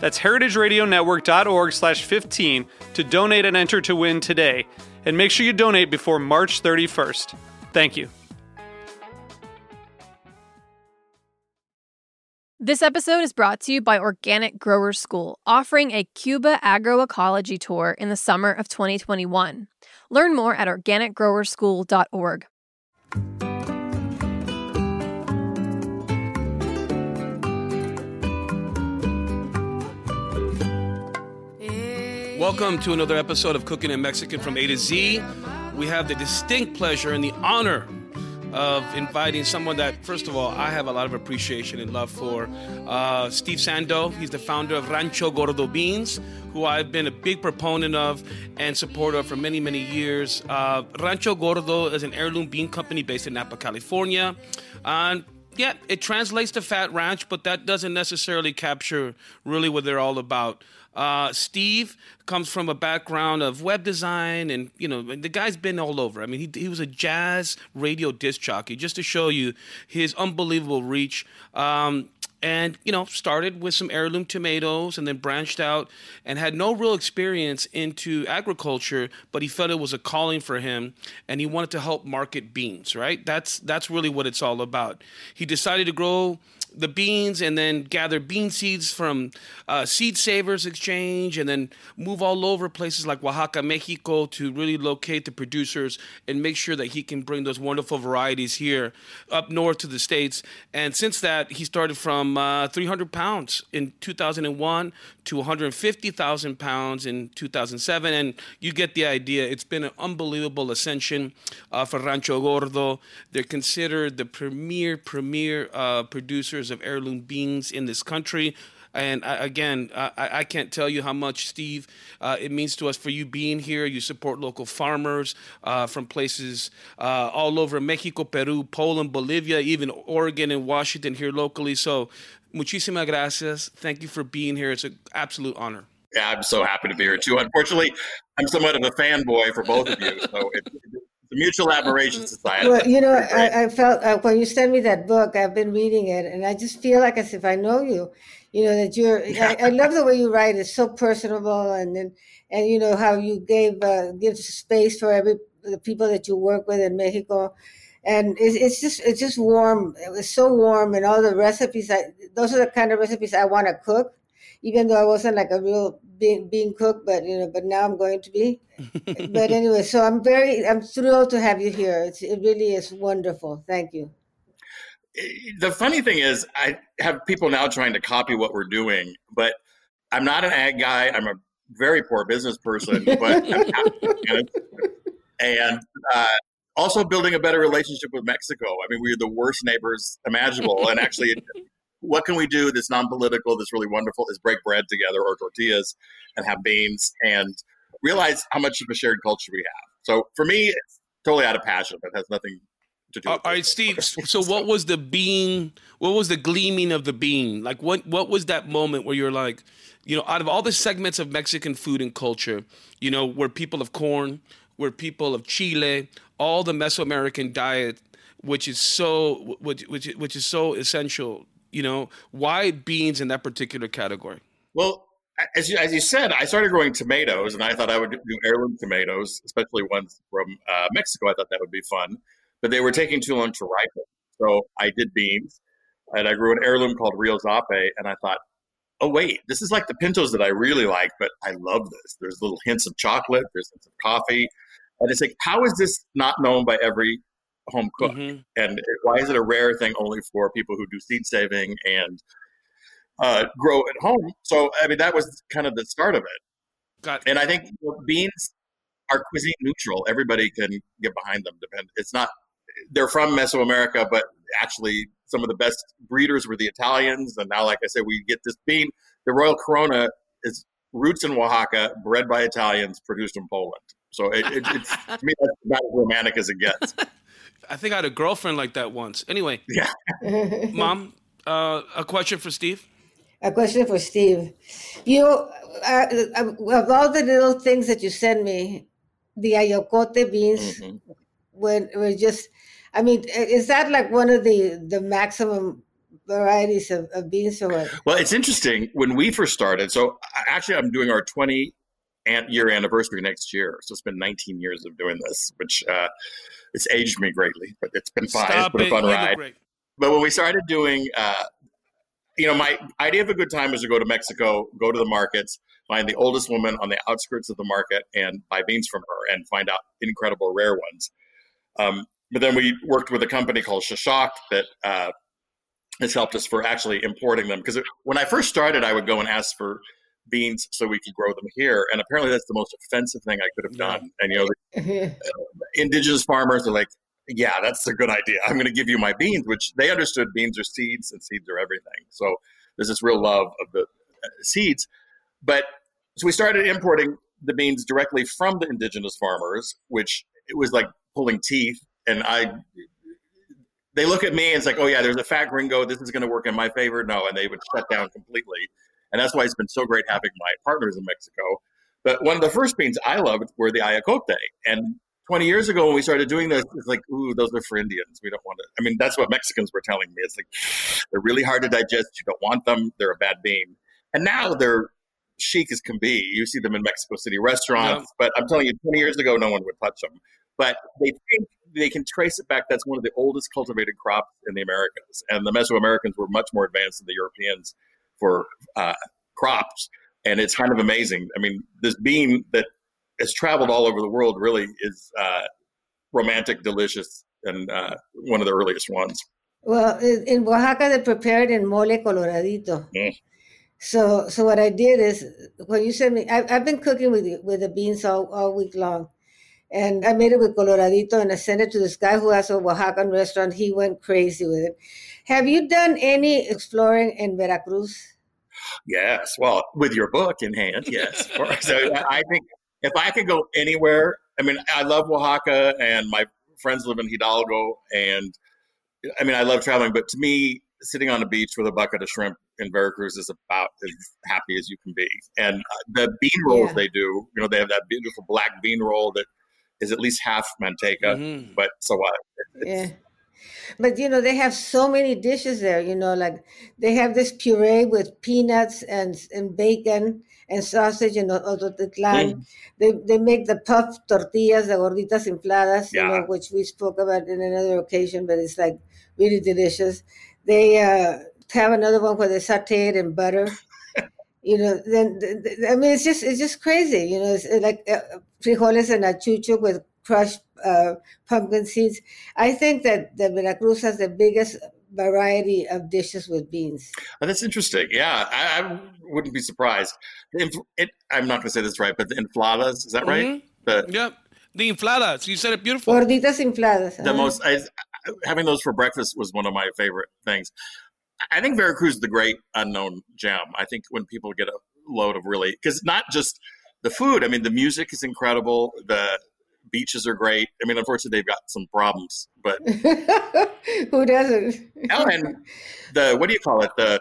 That's heritageradionetwork.org/15 to donate and enter to win today. And make sure you donate before March 31st. Thank you. This episode is brought to you by Organic Grower School, offering a Cuba agroecology tour in the summer of 2021. Learn more at organicgrowerschool.org. Welcome to another episode of Cooking in Mexican from A to Z. We have the distinct pleasure and the honor of inviting someone that, first of all, I have a lot of appreciation and love for. Steve Sando, he's the founder of Rancho Gordo Beans, who I've been a big proponent of and supporter of for many, many years. Rancho Gordo is an heirloom bean company based in Napa, California. And yeah, it translates to Fat Ranch, but that doesn't necessarily capture really what they're all about. Steve comes from a background of web design, and you know the guy's been all over. I mean, he was a jazz radio disc jockey, just to show you his unbelievable reach. And you know, started with some heirloom tomatoes, and then branched out, and had no real experience into agriculture, but he felt it was a calling for him, and he wanted to help market beans. Right? That's really what it's all about. He decided to grow the beans and then gather bean seeds from Seed Savers Exchange and then move all over places like Oaxaca, Mexico to really locate the producers and make sure that he can bring those wonderful varieties here up north to the States. And since that, he started from 300 pounds in 2001 to 150,000 pounds in 2007. And you get the idea. It's been an unbelievable ascension for Rancho Gordo. They're considered the premier producers of heirloom beans in this country. And I can't tell you how much, Steve, it means to us for you being here. You support local farmers from places all over Mexico, Peru, Poland, Bolivia, even Oregon and Washington here locally. So, muchísimas gracias. Thank you for being here. It's an absolute honor. Yeah, I'm so happy to be here too. Unfortunately, I'm somewhat of a fanboy for both of you. So the Mutual Admiration Society. Well, you know, I felt when you sent me that book, I've been reading it, and I just feel like as if I know you. You know that you're. Yeah. I love the way you write; it's so personable, and you know how you gives space for the people that you work with in Mexico, and it's just warm. It was so warm, and all the recipes. Those are the kind of recipes I want to cook, even though I wasn't like a real bean cook, but you know, but now I'm going to be. But anyway, so I'm thrilled to have you here. It really is wonderful. Thank you. The funny thing is, I have people now trying to copy what we're doing, but I'm not an ag guy. I'm a very poor business person, but I'm happy. And also building a better relationship with Mexico. I mean, we're the worst neighbors imaginable, and actually. What can we do that's non-political, that's really wonderful, is break bread together or tortillas and have beans and realize how much of a shared culture we have. So for me, it's totally out of passion. It has nothing to do with it. All right, Steve, so what was the bean, what was the gleaming of the bean? Like what was that moment where you're like, you know, out of all the segments of Mexican food and culture, you know, we're people of corn, we're people of chile, all the Mesoamerican diet, which is so essential. You know, why beans in that particular category? Well, as you said, I started growing tomatoes, and I thought I would do heirloom tomatoes, especially ones from Mexico. I thought that would be fun, but they were taking too long to ripen. So I did beans, and I grew an heirloom called Rio Zape, and I thought, oh, wait, this is like the pintos that I really like, but I love this. There's little hints of chocolate, there's hints of coffee. And it's like, how is this not known by every home cook? Mm-hmm. And why is it a rare thing only for people who do seed saving and grow at home? So, I mean, that was kind of the start of it. Got it. And I think beans are cuisine neutral. Everybody can get behind them. It's not, they're from Mesoamerica, but actually some of the best breeders were the Italians. And now, like I said, we get this bean. The Royal Corona is roots in Oaxaca, bred by Italians, produced in Poland. So it's to me, that's about as romantic as it gets. I think I had a girlfriend like that once. Anyway, yeah. Mom, a question for Steve. A question for Steve. You, of all the little things that you send me, the ayocote beans, mm-hmm. were just, I mean, is that like one of the maximum varieties of beans or what? Well, it's interesting. When we first started, so actually I'm doing our 20-year anniversary next year. So it's been 19 years of doing this, which it's aged me greatly, but it's been fun. It's been a fun ride. But when we started doing, my idea of a good time is to go to Mexico, go to the markets, find the oldest woman on the outskirts of the market and buy beans from her and find out incredible rare ones. But then we worked with a company called Shashok that has helped us for actually importing them. Because when I first started, I would go and ask for beans so we could grow them here. And apparently that's the most offensive thing I could have done. And, indigenous farmers are like, yeah, that's a good idea. I'm going to give you my beans, which they understood beans are seeds and seeds are everything. So there's this real love of the seeds. But so we started importing the beans directly from the indigenous farmers, which it was like pulling teeth. And they look at me and it's like, oh yeah, there's a fat gringo. This is going to work in my favor. No. And they would shut down completely. And that's why it's been so great having my partners in Mexico. But one of the first beans I loved were the ayacote. And 20 years ago when we started doing this, it's like, ooh, those are for Indians. We don't want to. I mean, that's what Mexicans were telling me. It's like, they're really hard to digest. You don't want them. They're a bad bean. And now they're chic as can be. You see them in Mexico City restaurants. No. But I'm telling you, 20 years ago, no one would touch them. But they think they can trace it back. That's one of the oldest cultivated crops in the Americas. And the Mesoamericans were much more advanced than the Europeans for crops. And it's kind of amazing. I mean, this bean that has traveled all over the world really is romantic, delicious, and one of the earliest ones. Well, in Oaxaca, they prepare it in mole coloradito. Mm. So what I did is, when you sent me, I've been cooking with the beans all week long. And I made it with coloradito, and I sent it to this guy who has a Oaxacan restaurant. He went crazy with it. Have you done any exploring in Veracruz? Yes. Well, with your book in hand, yes. So I think if I could go anywhere, I mean, I love Oaxaca, and my friends live in Hidalgo. And, I mean, I love traveling. But to me, sitting on a beach with a bucket of shrimp in Veracruz is about as happy as you can be. And the bean rolls they do, they have that beautiful black bean roll that is at least half manteca, but so what? But, they have so many dishes there, like they have this puree with peanuts and bacon and sausage and ototitlan. They make the puff tortillas, the gorditas infladas, which we spoke about in another occasion, but it's like really delicious. They have another one where they saute it in butter. Then I mean, it's just crazy. It's like frijoles and achucho with crushed pumpkin seeds. I think that Veracruz has the biggest variety of dishes with beans. Oh, that's interesting. Yeah, I wouldn't be surprised. I'm not going to say this right, but the infladas, is that right? The infladas. You said it beautiful. Gorditas infladas. The most having those for breakfast was one of my favorite things. I think Veracruz is the great unknown gem. I think when people get a load of really, because not just the food, I mean, the music is incredible. The beaches are great. I mean, unfortunately, they've got some problems, but. Who doesn't? And the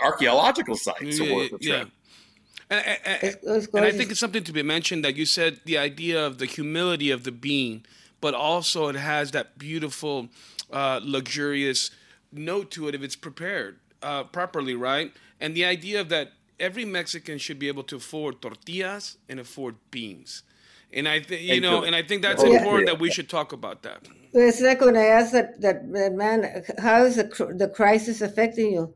archaeological sites are worth a trip. Yeah. And I think it's something to be mentioned that you said the idea of the humility of the bean, but also it has that beautiful, luxurious note to it if it's prepared properly, right? And the idea of that every Mexican should be able to afford tortillas and afford beans. And I think, and I think that's important that we should talk about that. It's like when I asked that man, how is the crisis affecting you?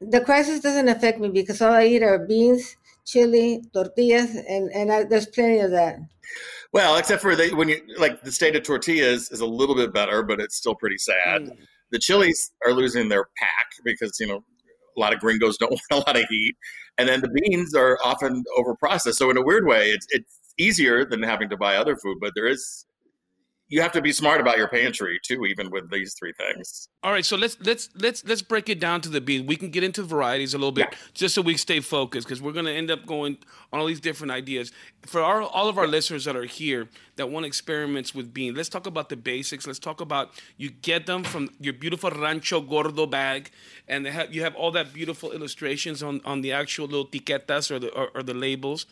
The crisis doesn't affect me because all I eat are beans, chili, tortillas, and there's plenty of that. Well, except for the state of tortillas is a little bit better, but it's still pretty sad. Mm. The chilies are losing their pack because, a lot of gringos don't want a lot of heat. And then the beans are often overprocessed. So in a weird way, it's easier than having to buy other food, but you have to be smart about your pantry too, even with these three things. All right, so let's break it down to the bean. We can get into varieties a little bit, just so we stay focused, because we're going to end up going on all these different ideas. For all of our listeners that are here that want experiments with beans, let's talk about the basics. Let's talk about, you get them from your beautiful Rancho Gordo bag, and you have all that beautiful illustrations on the actual little tiquetas or the labels.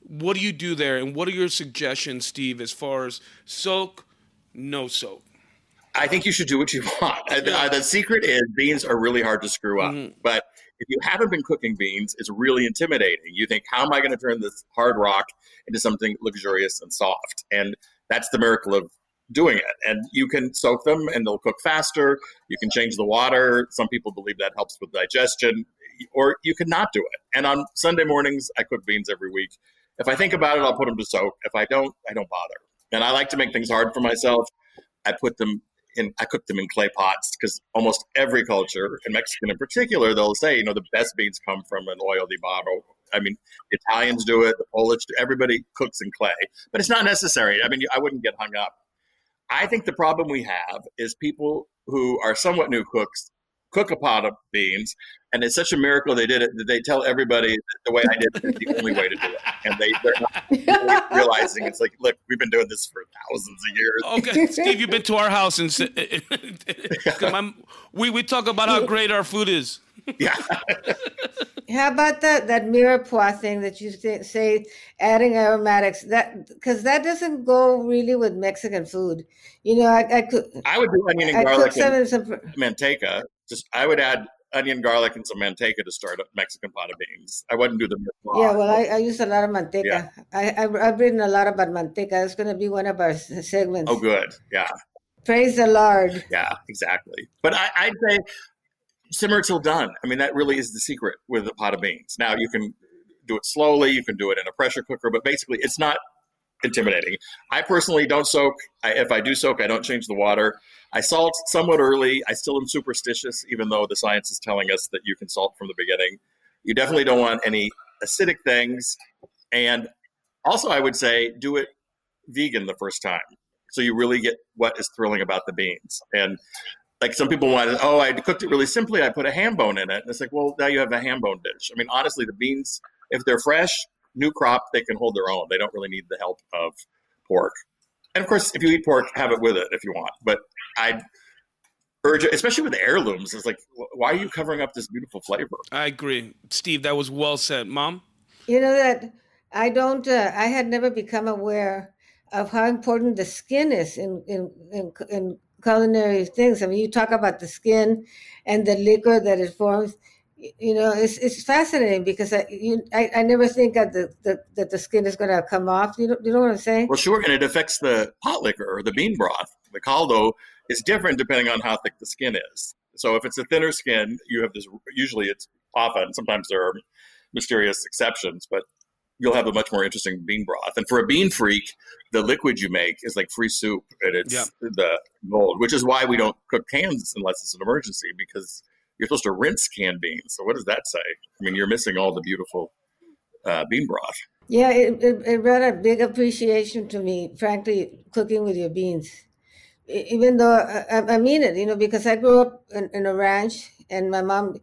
What do you do there, and what are your suggestions, Steve, as far as soak? No soap. I think you should do what you want. The secret is beans are really hard to screw up. Mm-hmm. But if you haven't been cooking beans, it's really intimidating. You think, how am I going to turn this hard rock into something luxurious and soft? And that's the miracle of doing it. And you can soak them and they'll cook faster. You can change the water. Some people believe that helps with digestion, or you could not do it. And on Sunday mornings, I cook beans every week. If I think about it, I'll put them to soak. If I don't, I don't bother. And I like to make things hard for myself. I cook them in clay pots, because almost every culture, and Mexican in particular, they'll say, the best beans come from an oil de barro. I mean, the Italians do it, the Polish do, everybody cooks in clay, but it's not necessary. I mean, I wouldn't get hung up. I think the problem we have is people who are somewhat new cooks cook a pot of beans, and it's such a miracle they did it that they tell everybody that the way I did it is the only way to do it, and they're not really realizing. It's like, look, we've been doing this for thousands of years. Okay, Steve, you've been to our house and we talk about how great our food is. Yeah. How about that mirepoix thing that you say, adding aromatics? That, because that doesn't go really with Mexican food. I would do onion and garlic and manteca. I would add onion, garlic, and some manteca to start a Mexican pot of beans. I wouldn't do the mirepoix. Yeah, well, I use a lot of manteca. Yeah. I've written a lot about manteca. It's going to be one of our segments. Oh, good. Yeah. Praise the Lord. Yeah, exactly. But I'd say, simmer till done. I mean, that really is the secret with a pot of beans. Now, you can do it slowly. You can do it in a pressure cooker, but basically it's not intimidating. I personally don't soak. If I do soak, I don't change the water. I salt somewhat early. I still am superstitious, even though the science is telling us that you can salt from the beginning. You definitely don't want any acidic things. And also, I would say, do it vegan the first time, so you really get what is thrilling about the beans. And like, some people wanted, I cooked it really simply. I put a ham bone in it. And it's like, well, now you have a ham bone dish. I mean, honestly, the beans, if they're fresh, new crop, they can hold their own. They don't really need the help of pork. And of course, if you eat pork, have it with it if you want. But I'd urge, especially with heirlooms, it's like, why are you covering up this beautiful flavor? I agree. Steve, that was well said. Mom? That I had never become aware of how important the skin is in culinary things. I mean, you talk about the skin and the liquor that it forms. It's fascinating, because I never think that the skin is going to come off. You know what I'm saying? Well, sure, and it affects the pot liquor or the bean broth. The caldo is different depending on how thick the skin is. So if it's a thinner skin, you have this. Usually, it's often. Sometimes there are mysterious exceptions, but you'll have a much more interesting bean broth. And for a bean freak, the liquid you make is like free soup, and it's the mold, which is why we don't cook cans unless it's an emergency, because you're supposed to rinse canned beans. So what does that say? I mean, you're missing all the beautiful bean broth. Yeah, it brought a big appreciation to me, frankly, cooking with your beans. Even though I mean it, because I grew up in a ranch, and my mom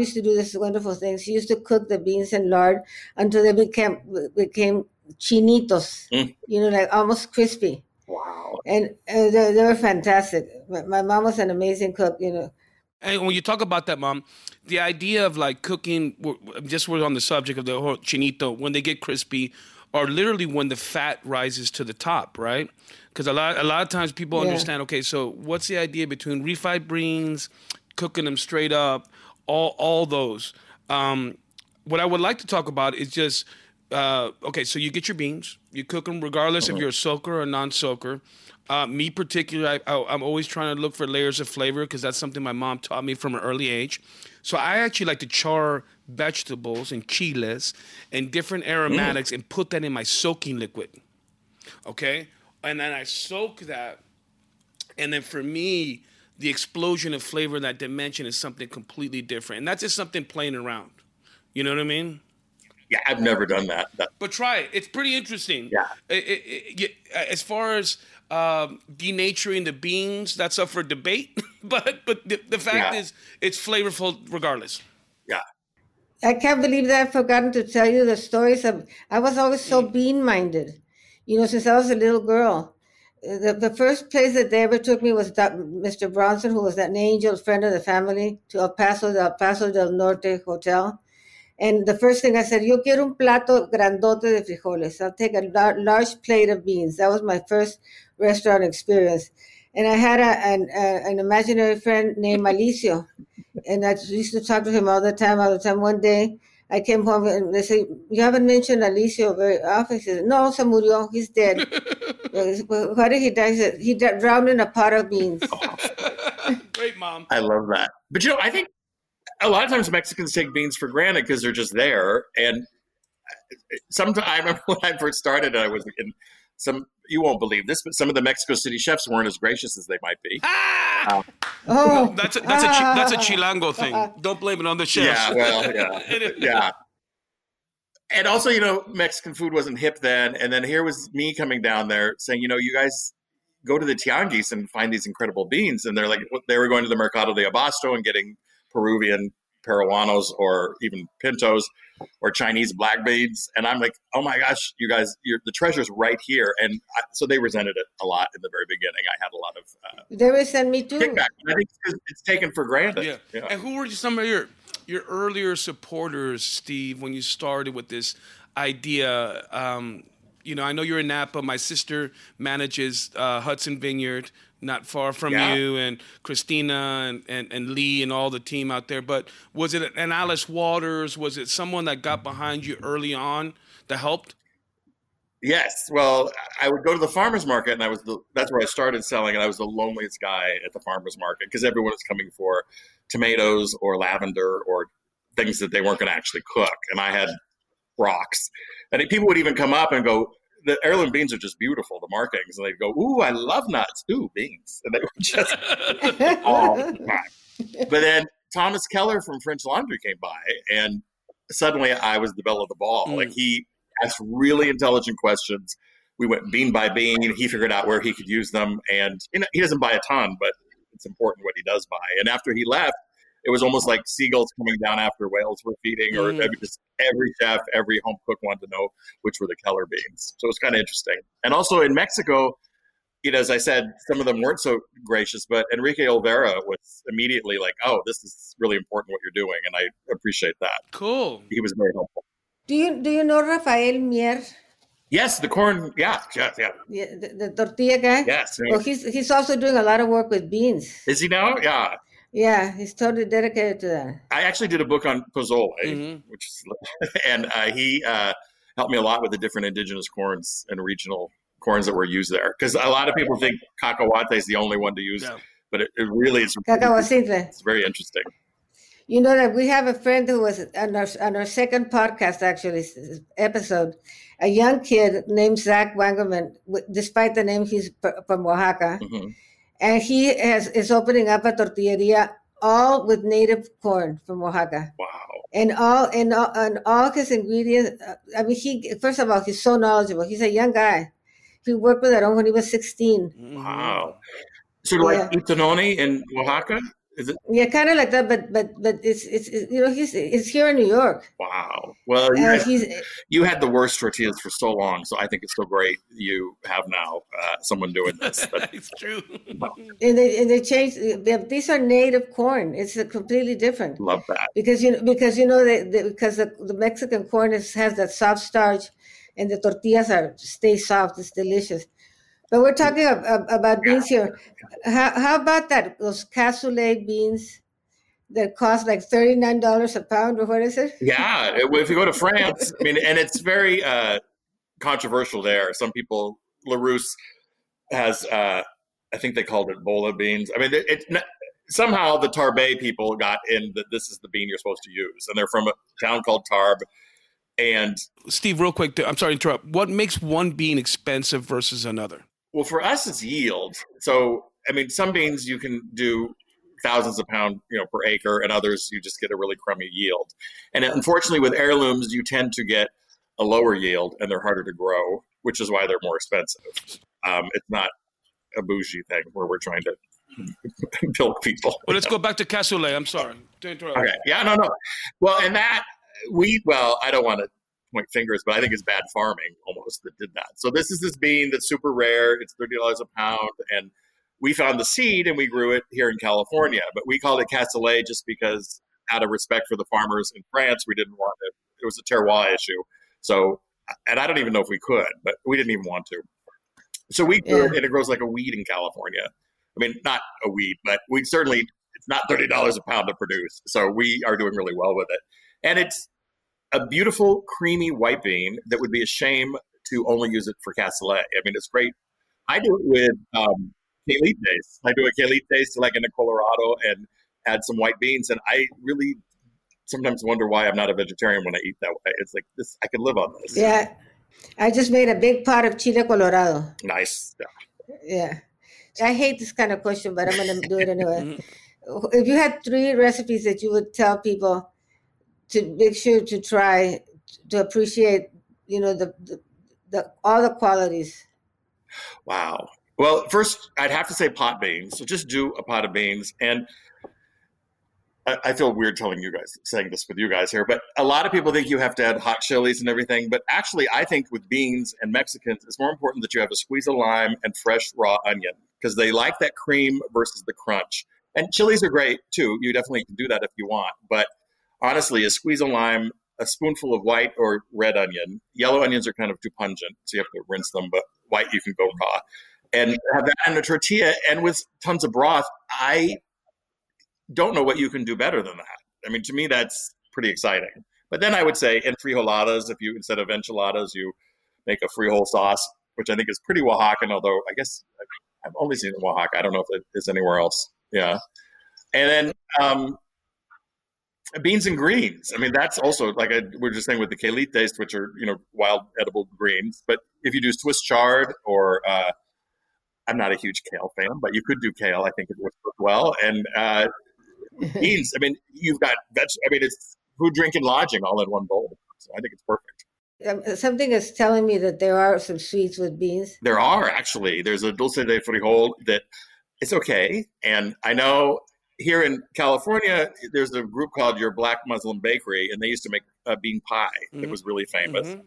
used to do this wonderful thing. She used to cook the beans and lard until they became chinitos, like almost crispy. Wow. And they were fantastic. My mom was an amazing cook, And when you talk about that, Mom, the idea of like cooking, we're on the subject of the whole chinito, when they get crispy, or literally when the fat rises to the top, right? Because a lot of times people understand, okay, so what's the idea between refried beans, cooking them straight up, all those. What I would like to talk about is just, so you get your beans, you cook them regardless if you're a soaker or a non-soaker. Me particularly, I'm always trying to look for layers of flavor, because that's something my mom taught me from an early age. So I actually like to char vegetables and chiles and different aromatics and put that in my soaking liquid. Okay? And then I soak that. And then for me, the explosion of flavor, that dimension, is something completely different. And that's just something playing around. You know what I mean? Yeah, I've never done that. But try it. It's pretty interesting. Yeah. As far as denaturing the beans, that's up for debate. But the fact is, it's flavorful regardless. Yeah. I can't believe that I've forgotten to tell you the stories of. I was always so bean-minded, since I was a little girl. The first place that they ever took me was Mr. Bronson, who was an angel friend of the family, to El Paso del Norte Hotel. And the first thing I said, yo quiero un plato grandote de frijoles. I'll take a large plate of beans. That was my first restaurant experience. And I had an imaginary friend named Malicio. And I used to talk to him all the time. One day I came home and they said, you haven't mentioned Malicio very often. He said, no, se murió. He's dead. Well, why did he die? He said, he drowned in a pot of beans. Great, Mom. I love that. But, I think a lot of times Mexicans take beans for granted because they're just there. And sometimes, I remember when I first started, I was in some, you won't believe this, but some of the Mexico City chefs weren't as gracious as they might be. Ah! Oh, that's a Chilango thing. Don't blame it on the chefs. Yeah, well, yeah. Yeah. And also, Mexican food wasn't hip then. And then here was me coming down there saying, you guys go to the tianguis and find these incredible beans. And they're like, they were going to the Mercado de Abasto and getting Peruvian peruanos or even pintos or Chinese black beans. And I'm like, oh my gosh, you guys, the treasure's right here. And so they resented it a lot in the very beginning. I had a lot of they resent me too. Kickback. I think it's taken for granted. Yeah. Yeah. And who were some of your earlier supporters, Steve, when you started with this idea? I know you're in Napa. My sister manages Hudson Vineyard, not far from you, and Christina and Lee and all the team out there. But was it an Alice Waters? Was it someone that got behind you early on that helped? Yes. Well, I would go to the farmer's market, and that's where I started selling, and I was the loneliest guy at the farmer's market because everyone was coming for tomatoes or lavender or things that they weren't going to actually cook. And I had rocks. And people would even come up and go, the heirloom beans are just beautiful, the markings. And they'd go, ooh, I love nuts. Ooh, beans. And they were just all the time. But then Thomas Keller from French Laundry came by, and suddenly I was the belle of the ball. Like, he asked really intelligent questions. We went bean by bean. He figured out where he could use them. And he doesn't buy a ton, but it's important what he does buy. And after he left, it was almost like seagulls coming down after whales were feeding, or just every chef, every home cook wanted to know which were the Keller beans. So it was kind of interesting. And also in Mexico, as I said, some of them weren't so gracious, but Enrique Olvera was immediately like, oh, this is really important what you're doing. And I appreciate that. Cool. He was very helpful. Do you know Rafael Mier? Yes, the corn, yeah. The tortilla guy? Yes. Well, he's also doing a lot of work with beans. Is he now? Yeah. Yeah, he's totally dedicated to that. I actually did a book on pozole, which is, and he helped me a lot with the different indigenous corns and regional corns that were used there. Because a lot of people think cacahuate is the only one to use, but it really is. It's very interesting. You know that we have a friend who was on our second podcast, actually, episode, a young kid named Zach Wangerman, despite the name, he's from Oaxaca. Mm-hmm. And he is opening up a tortilleria all with native corn from Oaxaca. Wow! And all his ingredients. I mean, he's so knowledgeable. He's a young guy. He worked with Aarón when he was 16. Wow! So like Itanoni in Oaxaca, is it? Yeah, kind of like that. But it's here in New York. Wow! Well, you had the worst tortillas for so long, so I think it's so great you have now someone doing this. It's true. Wow. And they changed. These are native corn. It's completely different. Love that. Because the Mexican corn has that soft starch, and the tortillas stay soft. It's delicious. But we're talking about beans here. How about those cassoulet beans that cost like $39 a pound, or what is it? Yeah, if you go to France, and it's very controversial there. Some people, LaRousse has, I think they called it bola beans. somehow the Tarbé people got in that this is the bean you're supposed to use. And they're from a town called Tarb. And Steve, real quick, I'm sorry to interrupt. What makes one bean expensive versus another? Well, for us, it's yield. So, I mean, some beans you can do thousands of pound, per acre, and others you just get a really crummy yield. And unfortunately, with heirlooms, you tend to get a lower yield, and they're harder to grow, which is why they're more expensive. It's not a bougie thing where we're trying to build people. Well, let's go back to cassoulet. I'm sorry to interrupt. Okay. Yeah, no. Well, and that I don't want to point fingers, but I think it's bad farming almost that did that. So this is this bean that's super rare. It's $30 a pound, and we found the seed and we grew it here in California, but we called it cassoulet just because out of respect for the farmers in France, we didn't want it. It was a terroir issue. So, and I don't even know if we could, but we didn't even want to. So we grew it, and it grows like a weed in California. I mean, not a weed, but we certainly, it's not $30 a pound to produce. So we are doing really well with it. And it's a beautiful, creamy white bean that would be a shame to only use it for cassoulet. I mean, it's great. I do it with... Quelites. I do a quelites like in a Colorado and add some white beans. And I really sometimes wonder why I'm not a vegetarian when I eat that way. It's like this, I can live on this. Yeah. I just made a big pot of chile Colorado. Nice. Yeah. I hate this kind of question, but I'm going to do it anyway. If you had three recipes that you would tell people to make sure to try to appreciate, the all the qualities. Wow. Well, first, I'd have to say pot beans. So just do a pot of beans. And I feel weird saying this with you guys here, but a lot of people think you have to add hot chilies and everything. But actually, I think with beans and Mexicans, it's more important that you have a squeeze of lime and fresh raw onion because they like that cream versus the crunch. And chilies are great, too. You definitely can do that if you want. But honestly, a squeeze of lime, a spoonful of white or red onion. Yellow onions are kind of too pungent, so you have to rinse them. But white, you can go raw. And have that in a tortilla and with tons of broth. I don't know what you can do better than that. I mean, to me, that's pretty exciting. But then I would say in frijoladas, if you, instead of enchiladas, you make a frijol sauce, which I think is pretty Oaxacan, although I guess I've only seen it in Oaxaca. I don't know if it is anywhere else. Yeah. And then beans and greens. I mean, that's also like we're just saying with the quelites, which are, wild edible greens. But if you do Swiss chard or... I'm not a huge kale fan, but you could do kale. I think it would work well. And beans, I mean, you've got it's food, drink, and lodging all in one bowl. So I think it's perfect. Something is telling me that there are some sweets with beans. There are, actually. There's a dulce de frijol that it's okay. And I know here in California, there's a group called Your Black Muslim Bakery, and they used to make a bean pie. Mm-hmm. It was really famous. Mm-hmm.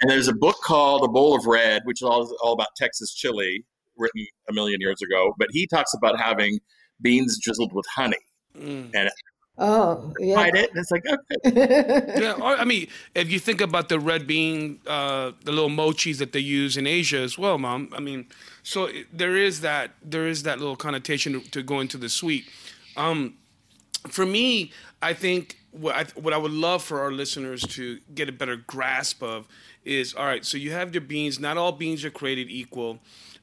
And there's a book called A Bowl of Red, which is all about Texas chili, written a million years ago, but he talks about having beans drizzled with honey. Mm. And tried it, and it's like, okay. Yeah, I mean, if you think about the red bean, the little mochis that they use in Asia as well, Mom, I mean, so there is that little connotation to go into the sweet. For me, I think what I would love for our listeners to get a better grasp of is, all right, so you have your beans, not all beans are created equal.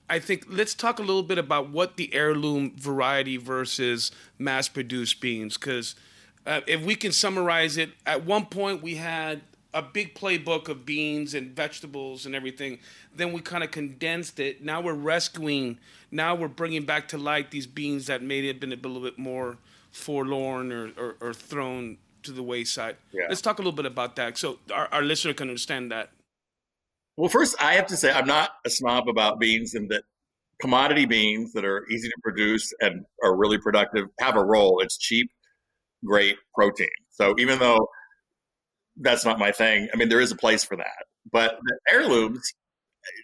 I think let's talk a little bit about what the heirloom variety versus mass-produced beans, because if we can summarize it, at one point we had a big playbook of beans and vegetables and everything. Then we kind of condensed it. Now we're rescuing. Now we're bringing back to light these beans that maybe have been a little bit more forlorn or thrown to the wayside. Yeah. Let's talk a little bit about that so our listener can understand that. Well, first, I have to say I'm not a snob about beans, and that commodity beans that are easy to produce and are really productive have a role. It's cheap, great protein. So even though that's not my thing, I mean, there is a place for that. But the heirlooms,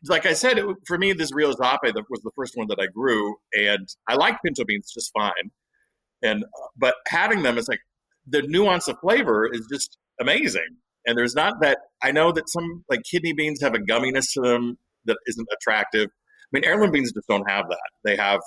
like I said, for me, this Rio Zape was the first one that I grew, and I like pinto beans just fine. But having them, it's like the nuance of flavor is just amazing. And there's not that, I know that some like kidney beans have a gumminess to them that isn't attractive. I mean, heirloom beans just don't have that.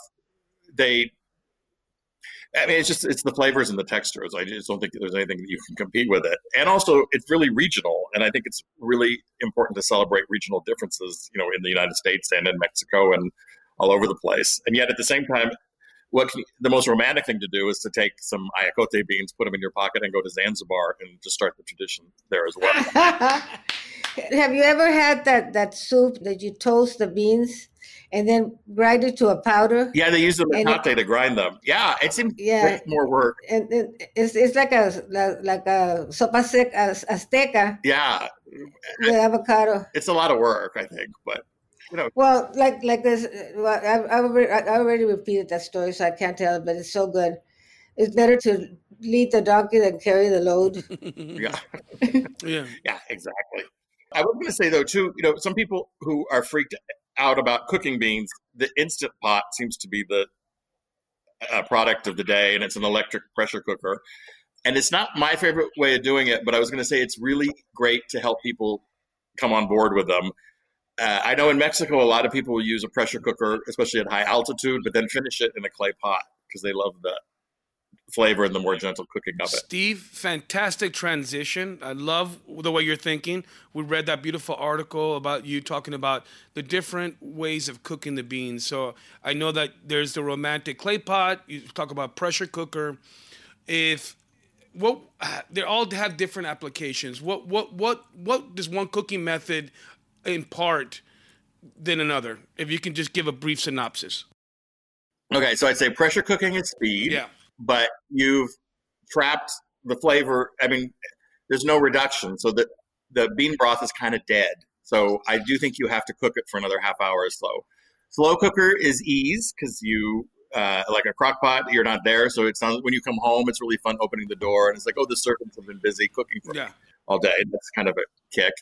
It's the flavors and the textures. I just don't think there's anything that you can compete with it. And also it's really regional. And I think it's really important to celebrate regional differences, in the United States and in Mexico and all over the place. And yet at the same time, the most romantic thing to do is to take some ayacote beans, put them in your pocket, and go to Zanzibar and just start the tradition there as well. Have you ever had that soup that you toast the beans and then grind it to a powder? Yeah, they use the metate to grind them. Yeah, it seems more work. And it's like a sopa seca, azteca. Yeah, with avocado. It's a lot of work, I think, but. You know. Well, like this, well, I already repeated that story, so I can't tell it, but it's so good. It's better to lead the donkey than carry the load. Yeah, exactly. I was going to say, though, too, some people who are freaked out about cooking beans, the Instant Pot seems to be the product of the day, and it's an electric pressure cooker. And it's not my favorite way of doing it, but I was going to say it's really great to help people come on board with them. I know in Mexico, a lot of people will use a pressure cooker, especially at high altitude, but then finish it in a clay pot because they love the flavor and the more gentle cooking of it. Steve, fantastic transition. I love the way you're thinking. We read that beautiful article about you talking about the different ways of cooking the beans. So I know that there's the romantic clay pot. You talk about pressure cooker. They all have different applications. What does one cooking method in part than another, if you can just give a brief synopsis? Okay, so I'd say pressure cooking is speed, but you've trapped the flavor. I mean, there's no reduction, so the bean broth is kind of dead. So I do think you have to cook it for another half hour or so. Slow cooker is ease, because you, like a crock pot, you're not there. So it's not, when you come home, it's really fun opening the door, and it's like, oh, the servants have been busy cooking for me all day. That's kind of a kick.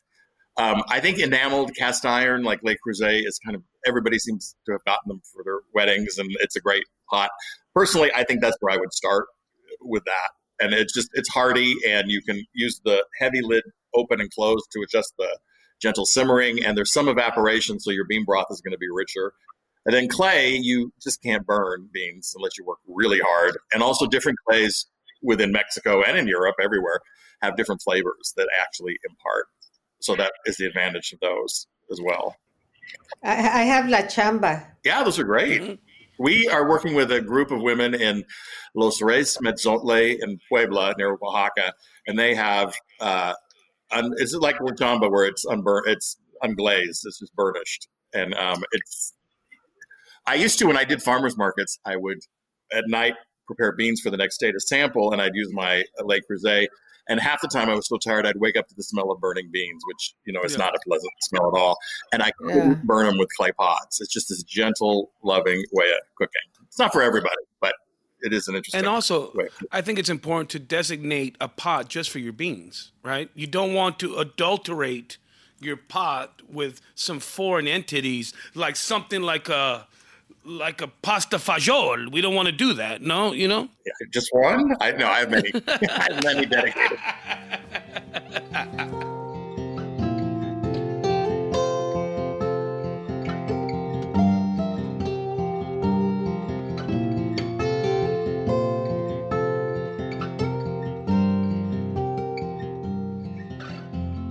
I think enameled cast iron, like Le Creuset, is kind of, everybody seems to have gotten them for their weddings, and it's a great pot. Personally, I think that's where I would start with that. And it's hearty, and you can use the heavy lid open and close to adjust the gentle simmering, and there's some evaporation, so your bean broth is going to be richer. And then clay, you just can't burn beans unless you work really hard. And also different clays within Mexico and in Europe, everywhere, have different flavors that actually impart. So that is the advantage of those as well. I have La Chamba. Yeah, those are great. Mm-hmm. We are working with a group of women in Los Reyes Mezotle in Puebla near Oaxaca, and they have, is it like La Chamba where it's unglazed, it's just burnished. And I used to, when I did farmers markets, I would at night prepare beans for the next day to sample, and I'd use my Le Creuset. And half the time I was so tired, I'd wake up to the smell of burning beans, which, is not a pleasant smell at all. And I couldn't burn them with clay pots. It's just this gentle, loving way of cooking. It's not for everybody, but it is an interesting way. And also, I think it's important to designate a pot just for your beans, right? You don't want to adulterate your pot with some foreign entities, like something like a pasta fagioli. We don't want to do that. No, Yeah, just one? No, I have many. I have many dedicated.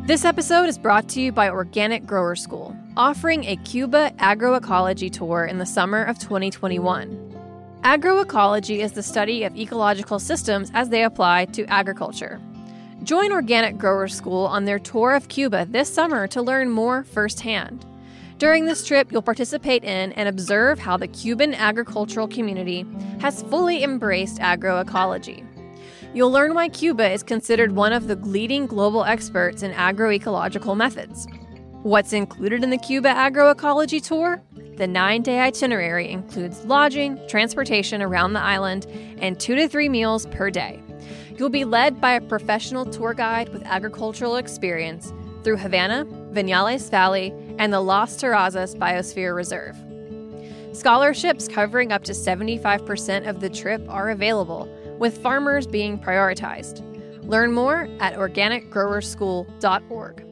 This episode is brought to you by Organic Grower School, offering a Cuba agroecology tour in the summer of 2021. Agroecology is the study of ecological systems as they apply to agriculture. Join Organic Grower School on their tour of Cuba this summer to learn more firsthand. During this trip, you'll participate in and observe how the Cuban agricultural community has fully embraced agroecology. You'll learn why Cuba is considered one of the leading global experts in agroecological methods. What's included in the Cuba agroecology tour? The 9-day itinerary includes lodging, transportation around the island, and 2 to 3 meals per day. You'll be led by a professional tour guide with agricultural experience through Havana, Vinales Valley, and the Las Terrazas Biosphere Reserve. Scholarships covering up to 75% of the trip are available, with farmers being prioritized. Learn more at organicgrowerschool.org.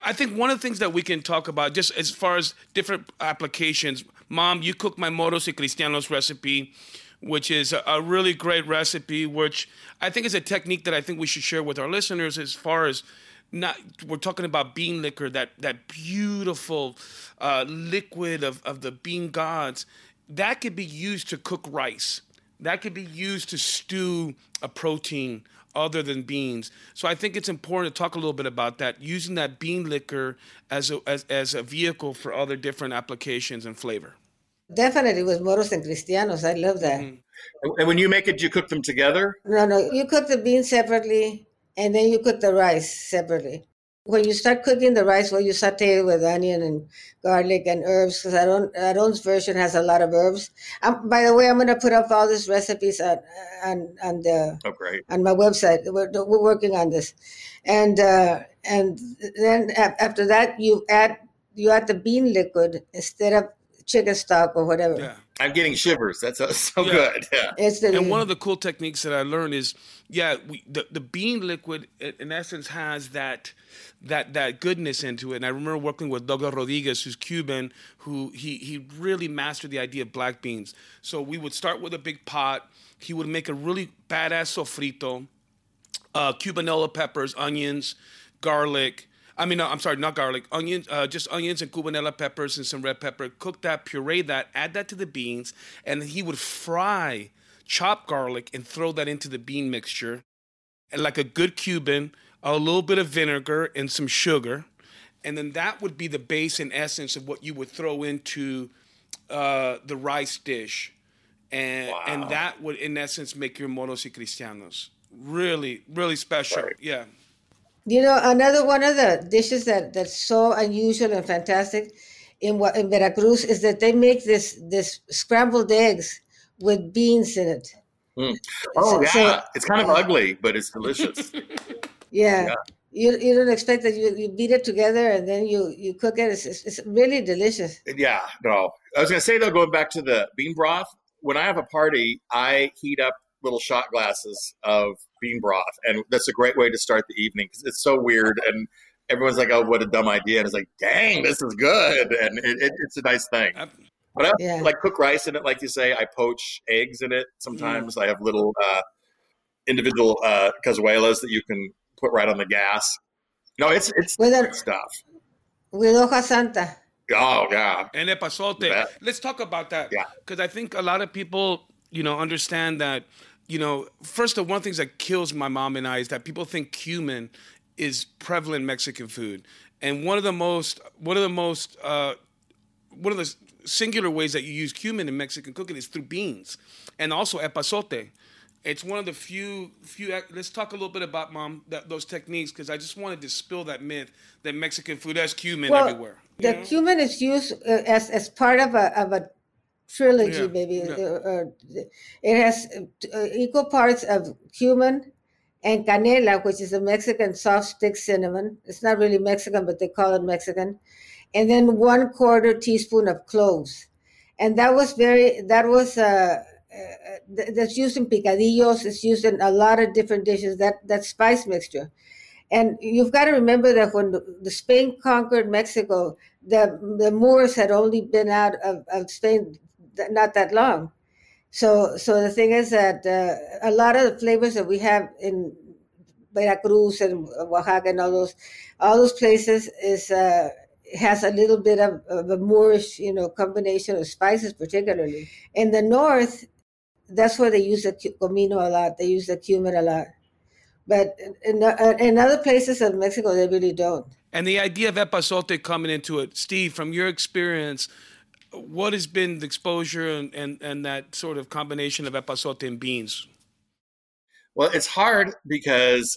I think one of the things that we can talk about, just as far as different applications, Mom, you cooked my Moros y Cristianos recipe, which is a really great recipe, which I think is a technique that I think we should share with our listeners as far as we're talking about bean liquor, that beautiful liquid of the bean gods, that could be used to cook rice. That could be used to stew a protein other than beans. So I think it's important to talk a little bit about that, using that bean liquor as a vehicle for other different applications and flavor. Definitely with moros and cristianos. I love that. Mm-hmm. And when you make it, do you cook them together? No. You cook the beans separately, and then you cook the rice separately. When you start cooking the rice, you saute it with onion and garlic and herbs, because Arón's version has a lot of herbs. By the way, I'm going to put up all these recipes on my website. We're working on this. And then after that, you add the bean liquid instead of chicken stock or whatever. Yeah. I'm getting shivers. That's so good. Yeah. And one of the cool techniques that I learned is, the bean liquid in essence has that goodness into it. And I remember working with Douglas Rodriguez, who's Cuban, who he really mastered the idea of black beans. So we would start with a big pot. He would make a really badass sofrito, cubanella peppers, onions, garlic. just onions and cubanella peppers and some red pepper. Cook that, puree that, add that to the beans, and he would fry chopped garlic and throw that into the bean mixture. And like a good Cuban, a little bit of vinegar and some sugar. And then that would be the base and essence of what you would throw into the rice dish. And that would, in essence, make your moros y cristianos. Really, really special. Right. Yeah. You know, another one of the dishes that's so unusual and fantastic in Veracruz is that they make this scrambled eggs with beans in it. Mm. Oh, yeah. So, it's kind of ugly, but it's delicious. Yeah. You don't expect that. You beat it together and then you cook it. It's really delicious. Yeah, no. I was going to say, though, going back to the bean broth, when I have a party, I heat up little shot glasses of bean broth, and that's a great way to start the evening because it's so weird and everyone's like, oh, what a dumb idea, and it's like, dang, this is good, and it's a nice thing. But I like cook rice in it, like you say. I poach eggs in it sometimes. I have little individual cazuelas that you can put right on the gas. No, it's good stuff with hoja santa. Oh yeah, and epazote. Let's talk about that, because I think a lot of people understand that. First of one of the things that kills my mom and I is that people think cumin is prevalent Mexican food. And one of the singular ways that you use cumin in Mexican cooking is through beans and also epazote. It's one of the few. Let's talk a little bit about, Mom, those techniques, because I just want to dispel that myth that Mexican food has cumin everywhere. The cumin is used as part of a trilogy, maybe. It has equal parts of cumin and canela, which is a Mexican soft stick cinnamon. It's not really Mexican, but they call it Mexican. And then 1/4 teaspoon of cloves, and that's used in picadillos. It's used in a lot of different dishes. That spice mixture. And you've got to remember that when the Spain conquered Mexico, the Moors had only been out of Spain not that long. So the thing is that a lot of the flavors that we have in Veracruz and Oaxaca and all those places has a little bit of a Moorish, combination of spices particularly. In the north, that's where they use the comino a lot. They use the cumin a lot. But in other places of Mexico, they really don't. And the idea of epazote coming into it, Steve, from your experience, what has been the exposure and that sort of combination of epazote and beans? Well, it's hard because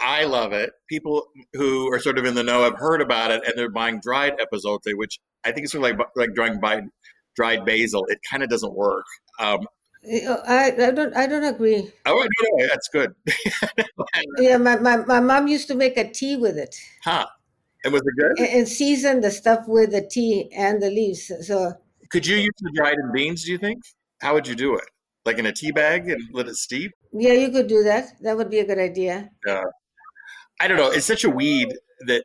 I love it. People who are sort of in the know have heard about it, and they're buying dried epazote, which I think is sort of like dried basil. It kind of doesn't work. I don't agree. Oh, no, that's good. Yeah, my mom used to make a tea with it. Huh. And was it good? And season the stuff with the tea and the leaves. So could you use the dried in beans, do you think? How would you do it? Like in a tea bag and let it steep? Yeah, you could do that. That would be a good idea. Yeah. I don't know. It's such a weed that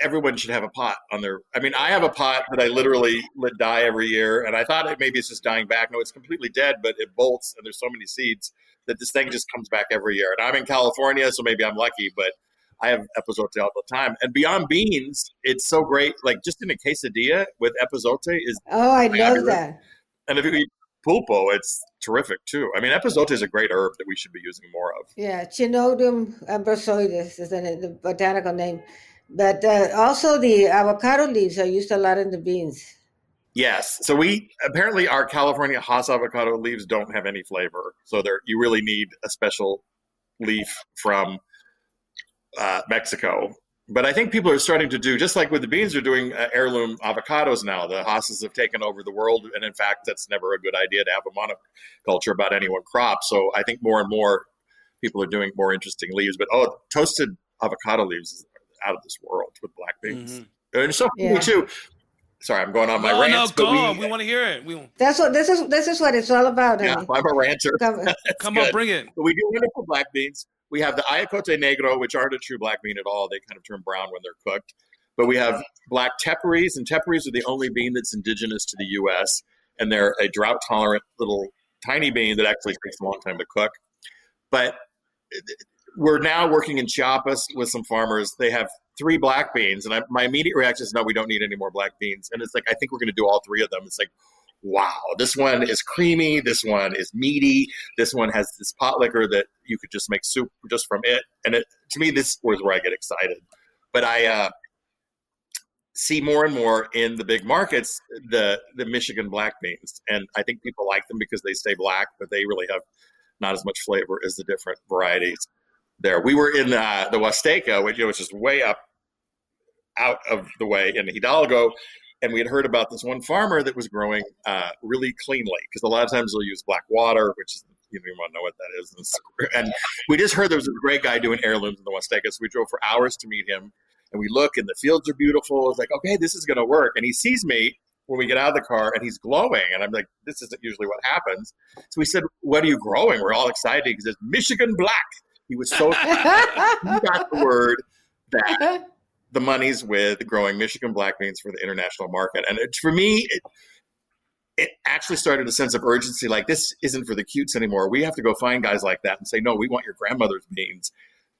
everyone should have a pot on their... I have a pot that I literally let die every year, and I thought maybe it's just dying back. No, it's completely dead, but it bolts, and there's so many seeds that this thing just comes back every year. And I'm in California, so maybe I'm lucky, but I have epazote all the time. And beyond beans, it's so great. Like just in a quesadilla with epazote is. Oh, I love that. And if you eat pulpo, it's terrific too. I mean, epazote is a great herb that we should be using more of. Yeah, Chenopodium ambrosoides is the botanical name. But also the avocado leaves are used a lot in the beans. Yes. So we apparently our California Hass avocado leaves don't have any flavor. So you really need a special leaf from Mexico. But I think people are starting to do, just like with the beans, they're doing heirloom avocados now. The Hassas have taken over the world. And in fact, that's never a good idea to have a monoculture about any one crop. So I think more and more people are doing more interesting leaves. But toasted avocado leaves is out of this world with black beans. Mm-hmm. And so yeah. too. Sorry, I'm going on my rant. No, go on. We want to hear it. That's what this is what it's all about. Yeah, I'm a rancher. Come on, bring it. But we do wonderful black beans. We have the ayacote negro, which aren't a true black bean at all. They kind of turn brown when they're cooked. But we have black teperis, and teperis are the only bean that's indigenous to the U.S., and they're a drought-tolerant little tiny bean that actually takes a long time to cook. But we're now working in Chiapas with some farmers. They have 3 black beans. And my immediate reaction is, no, we don't need any more black beans. And it's like, I think we're going to do all 3 of them. It's like, wow, this one is creamy. This one is meaty. This one has this pot liquor that you could just make soup just from it. And to me, this was where I get excited. But I see more and more in the big markets, the Michigan black beans. And I think people like them because they stay black, but they really have not as much flavor as the different varieties. There, we were in the Huasteca, which is way up out of the way in Hidalgo, and we had heard about this one farmer that was growing really cleanly, because a lot of times they'll use black water, which is, you don't even want to know what that is. And we just heard there was a great guy doing heirlooms in the Huasteca, so we drove for hours to meet him. And we look, and the fields are beautiful. It's like, okay, this is going to work. And he sees me when we get out of the car, and he's glowing. And I'm like, this isn't usually what happens. So we said, what are you growing? We're all excited because it's Michigan black. He was so excited. He got the word that the money's with growing Michigan black beans for the international market. And for me, it actually started a sense of urgency, like this isn't for the cutes anymore. We have to go find guys like that and say, no, we want your grandmother's beans.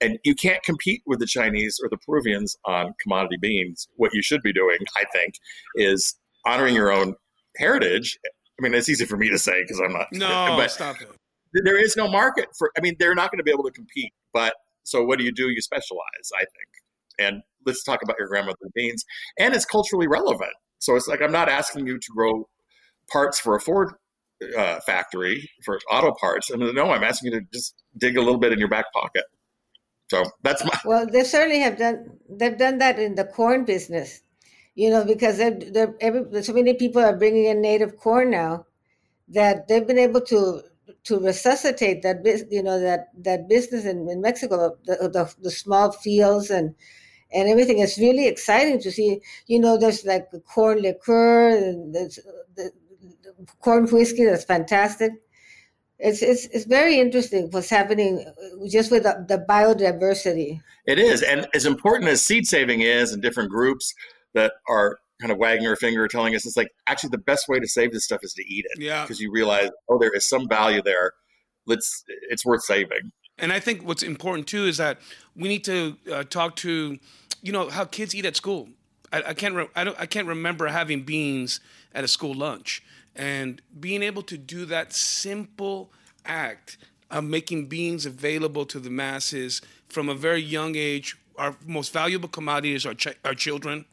And you can't compete with the Chinese or the Peruvians on commodity beans. What you should be doing, I think, is honoring your own heritage. I mean, it's easy for me to say because I'm not. No, but stop it. There is no market for, I mean, they're not going to be able to compete, but so what do? You specialize, I think. And let's talk about your grandmother's beans. And it's culturally relevant. So it's like, I'm not asking you to grow parts for a Ford factory for auto parts. I mean, no, I'm asking you to just dig a little bit in your back pocket. So that's my. Well, they certainly have they've done that in the corn business, because so many people are bringing in native corn now that they've been able to resuscitate that business in Mexico, the small fields and everything. It's really exciting to see. There's like corn liqueur and there's the corn whiskey. That's fantastic. It's very interesting what's happening just with the biodiversity. It is, and as important as seed saving is, and different groups that are kind of wagging her finger telling us it's like, actually the best way to save this stuff is to eat it. Yeah. Because you realize, there is some value there. It's worth saving. And I think what's important too is that we need to talk to, how kids eat at school. I can't remember having beans at a school lunch, and being able to do that simple act of making beans available to the masses from a very young age. Our most valuable commodities are our children.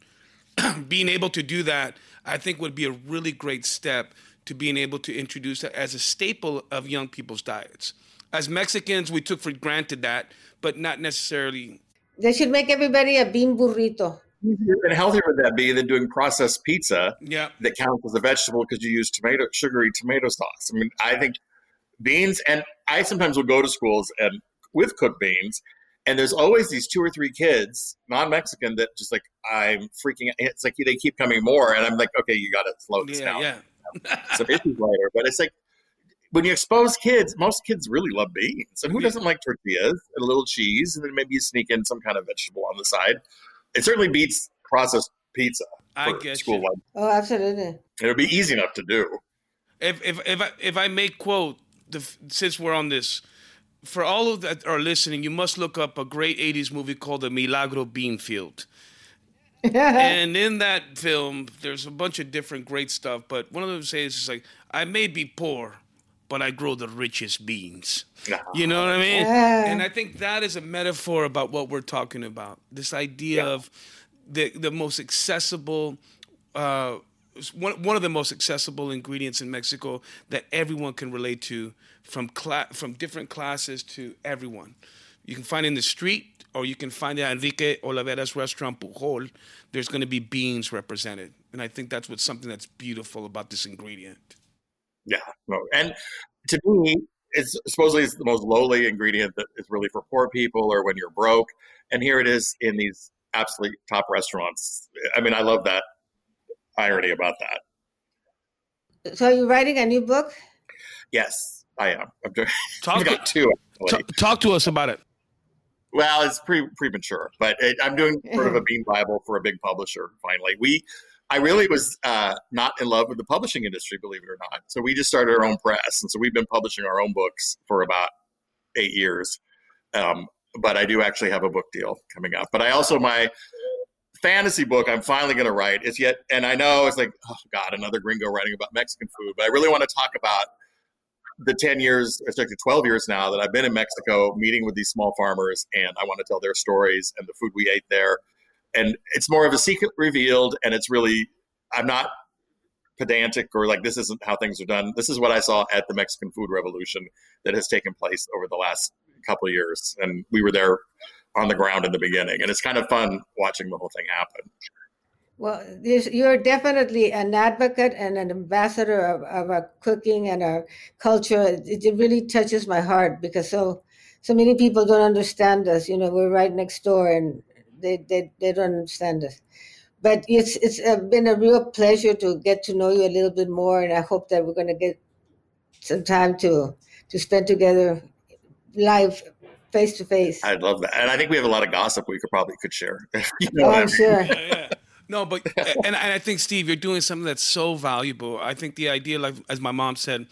Being able to do that, I think, would be a really great step to being able to introduce that as a staple of young people's diets. As Mexicans, we took for granted that, but not necessarily. They should make everybody a bean burrito. And healthier would that be than doing processed pizza that counts as a vegetable because you use sugary tomato sauce. I mean, I think beans, and I sometimes will go to schools and with cooked beans. And there's always these 2 or 3 kids, non-Mexican, that just like, I'm freaking out. It's like they keep coming more. And I'm like, okay, you got to slow this down. Yeah. Some issues later. But it's like when you expose kids, most kids really love beans. And who doesn't like tortillas and a little cheese? And then maybe you sneak in some kind of vegetable on the side. It certainly beats processed pizza for school lunch. Oh, absolutely. It would be easy enough to do. If I may quote, since we're on this, for all of that are listening, you must look up a great 80s movie called The Milagro Beanfield. And in that film, there's a bunch of different great stuff, but one of them says, it's like, I may be poor, but I grow the richest beans. You know what I mean? Yeah. And I think that is a metaphor about what we're talking about. This idea of the most accessible, one of the most accessible ingredients in Mexico that everyone can relate to, from different classes to everyone. You can find it in the street, or you can find it at Enrique Olvera's restaurant, Pujol. There's going to be beans represented. And I think that's what's something that's beautiful about this ingredient. Yeah, and to me, it's supposedly the most lowly ingredient that is really for poor people or when you're broke. And here it is in these absolute top restaurants. I mean, I love that irony about that. So, are you writing a new book? Yes, I am. I'm doing. I've got two. Talk to us about it. Well, it's premature, but I'm doing sort of a bean Bible for a big publisher. Finally, I really was not in love with the publishing industry, believe it or not. So we just started our own press. And so we've been publishing our own books for about 8 years. But I do actually have a book deal coming up. But I also, my fantasy book I'm finally going to write is yet, and I know it's like, oh God, another gringo writing about Mexican food. But I really want to talk about the 10 years, it's actually 12 years now that I've been in Mexico meeting with these small farmers. And I want to tell their stories and the food we ate there. And it's more of a secret revealed, and it's really, I'm not pedantic or like this isn't how things are done. This is what I saw at the Mexican Food Revolution that has taken place over the last couple of years. And we were there on the ground in the beginning. And it's kind of fun watching the whole thing happen. Well, you're definitely an advocate and an ambassador of our cooking and our culture. It really touches my heart because so many people don't understand us. You know, we're right next door and they don't understand us. But it's been a real pleasure to get to know you a little bit more, and I hope that we're going to get some time to spend together live, face to face. I'd love that. And I think we have a lot of gossip we could probably share. You know I'm sure. Yeah. No, but and I think, Steve, you're doing something that's so valuable. I think the idea, like as my mom said,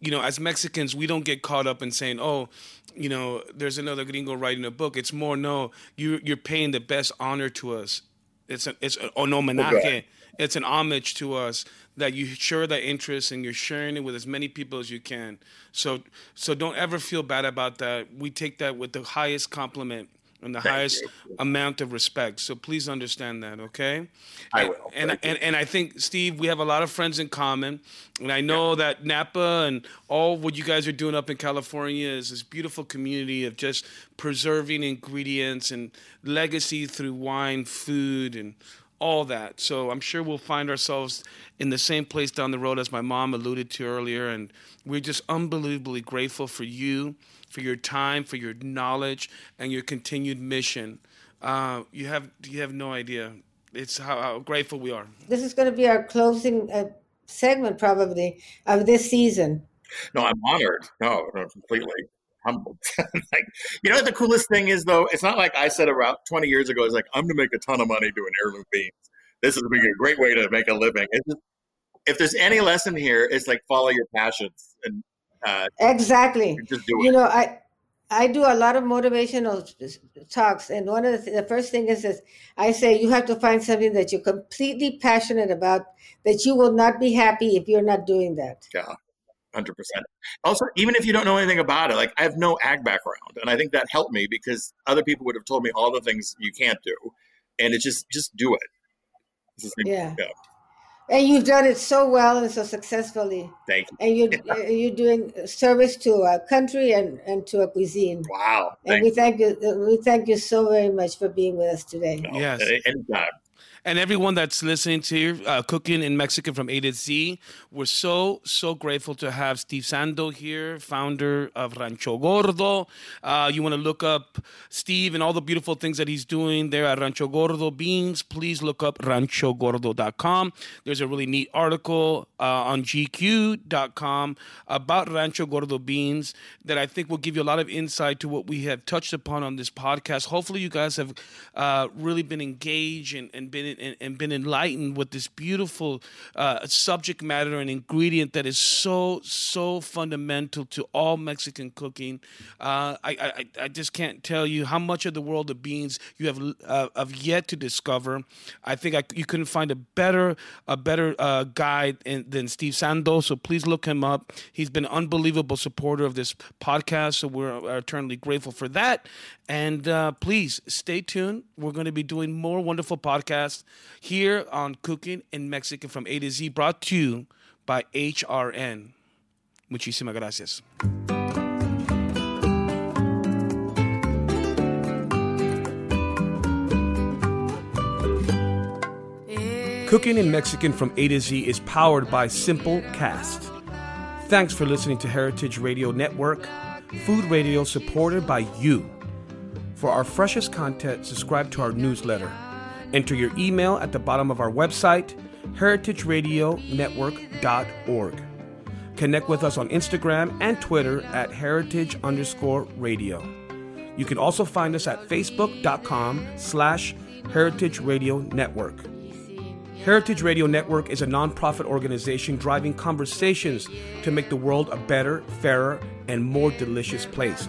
you know, as Mexicans, we don't get caught up in saying, oh, you know, there's another gringo writing a book. It's more, no, you're paying the best honor to us. It's an homenaje. Okay. It's an homage to us that you share that interest and you're sharing it with as many people as you can. So don't ever feel bad about that. We take that with the highest compliment and the highest amount of respect. So please understand that, okay? I will. And I think, Steve, we have a lot of friends in common. And I know that Napa and all what you guys are doing up in California is this beautiful community of just preserving ingredients and legacy through wine, food, and all that. So I'm sure we'll find ourselves in the same place down the road as my mom alluded to earlier. And we're just unbelievably grateful for you, for your time, for your knowledge, and your continued mission. You have no idea. It's how grateful we are. This is going to be our closing segment, probably, of this season. No, I'm honored. No, completely humbled. Like, you know what the coolest thing is, though? It's not like I said around 20 years ago, it's like, I'm going to make a ton of money doing heirloom beans. This is a great way to make a living. It's just, if there's any lesson here, it's like follow your passions and exactly. You know, I do a lot of motivational talks, and one of the first thing is I say you have to find something that you're completely passionate about, that you will not be happy if you're not doing that. Yeah, 100%. Also, even if you don't know anything about it, like I have no ag background, and I think that helped me because other people would have told me all the things you can't do, and it's just do it. Yeah. And you've done it so well and so successfully. Thank you. And you're doing service to our country and to our cuisine. Wow. And we thank you so very much for being with us today. No, yes. Anytime. And everyone that's listening to your, Cooking in Mexican from A to Z, we're so grateful to have Steve Sando here, founder of Rancho Gordo. You want to look up Steve and all the beautiful things that he's doing there at Rancho Gordo Beans, please look up ranchogordo.com. There's a really neat article on gq.com about Rancho Gordo Beans that I think will give you a lot of insight to what we have touched upon on this podcast. Hopefully you guys have really been engaged and been and been enlightened with this beautiful subject matter and ingredient that is so fundamental to all Mexican cooking. I just can't tell you how much of the world of beans you have yet to discover. I think you couldn't find a better guide than Steve Sando. So please look him up. He's been an unbelievable supporter of this podcast. So we're eternally grateful for that. And please stay tuned. We're going to be doing more wonderful podcasts here on Cooking in Mexican from A to Z, brought to you by HRN. Muchísimas gracias. Cooking in Mexican from A to Z is powered by Simplecast. Thanks for listening to Heritage Radio Network, food radio supported by you. For our freshest content, subscribe to our newsletter. Enter your email at the bottom of our website, heritageradionetwork.org. Connect with us on Instagram and Twitter at heritage_radio. You can also find us at facebook.com/heritageradionetwork. Heritage Radio Network is a nonprofit organization driving conversations to make the world a better, fairer, and more delicious place.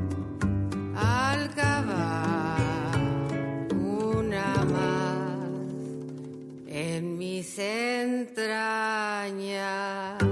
En mis entrañas.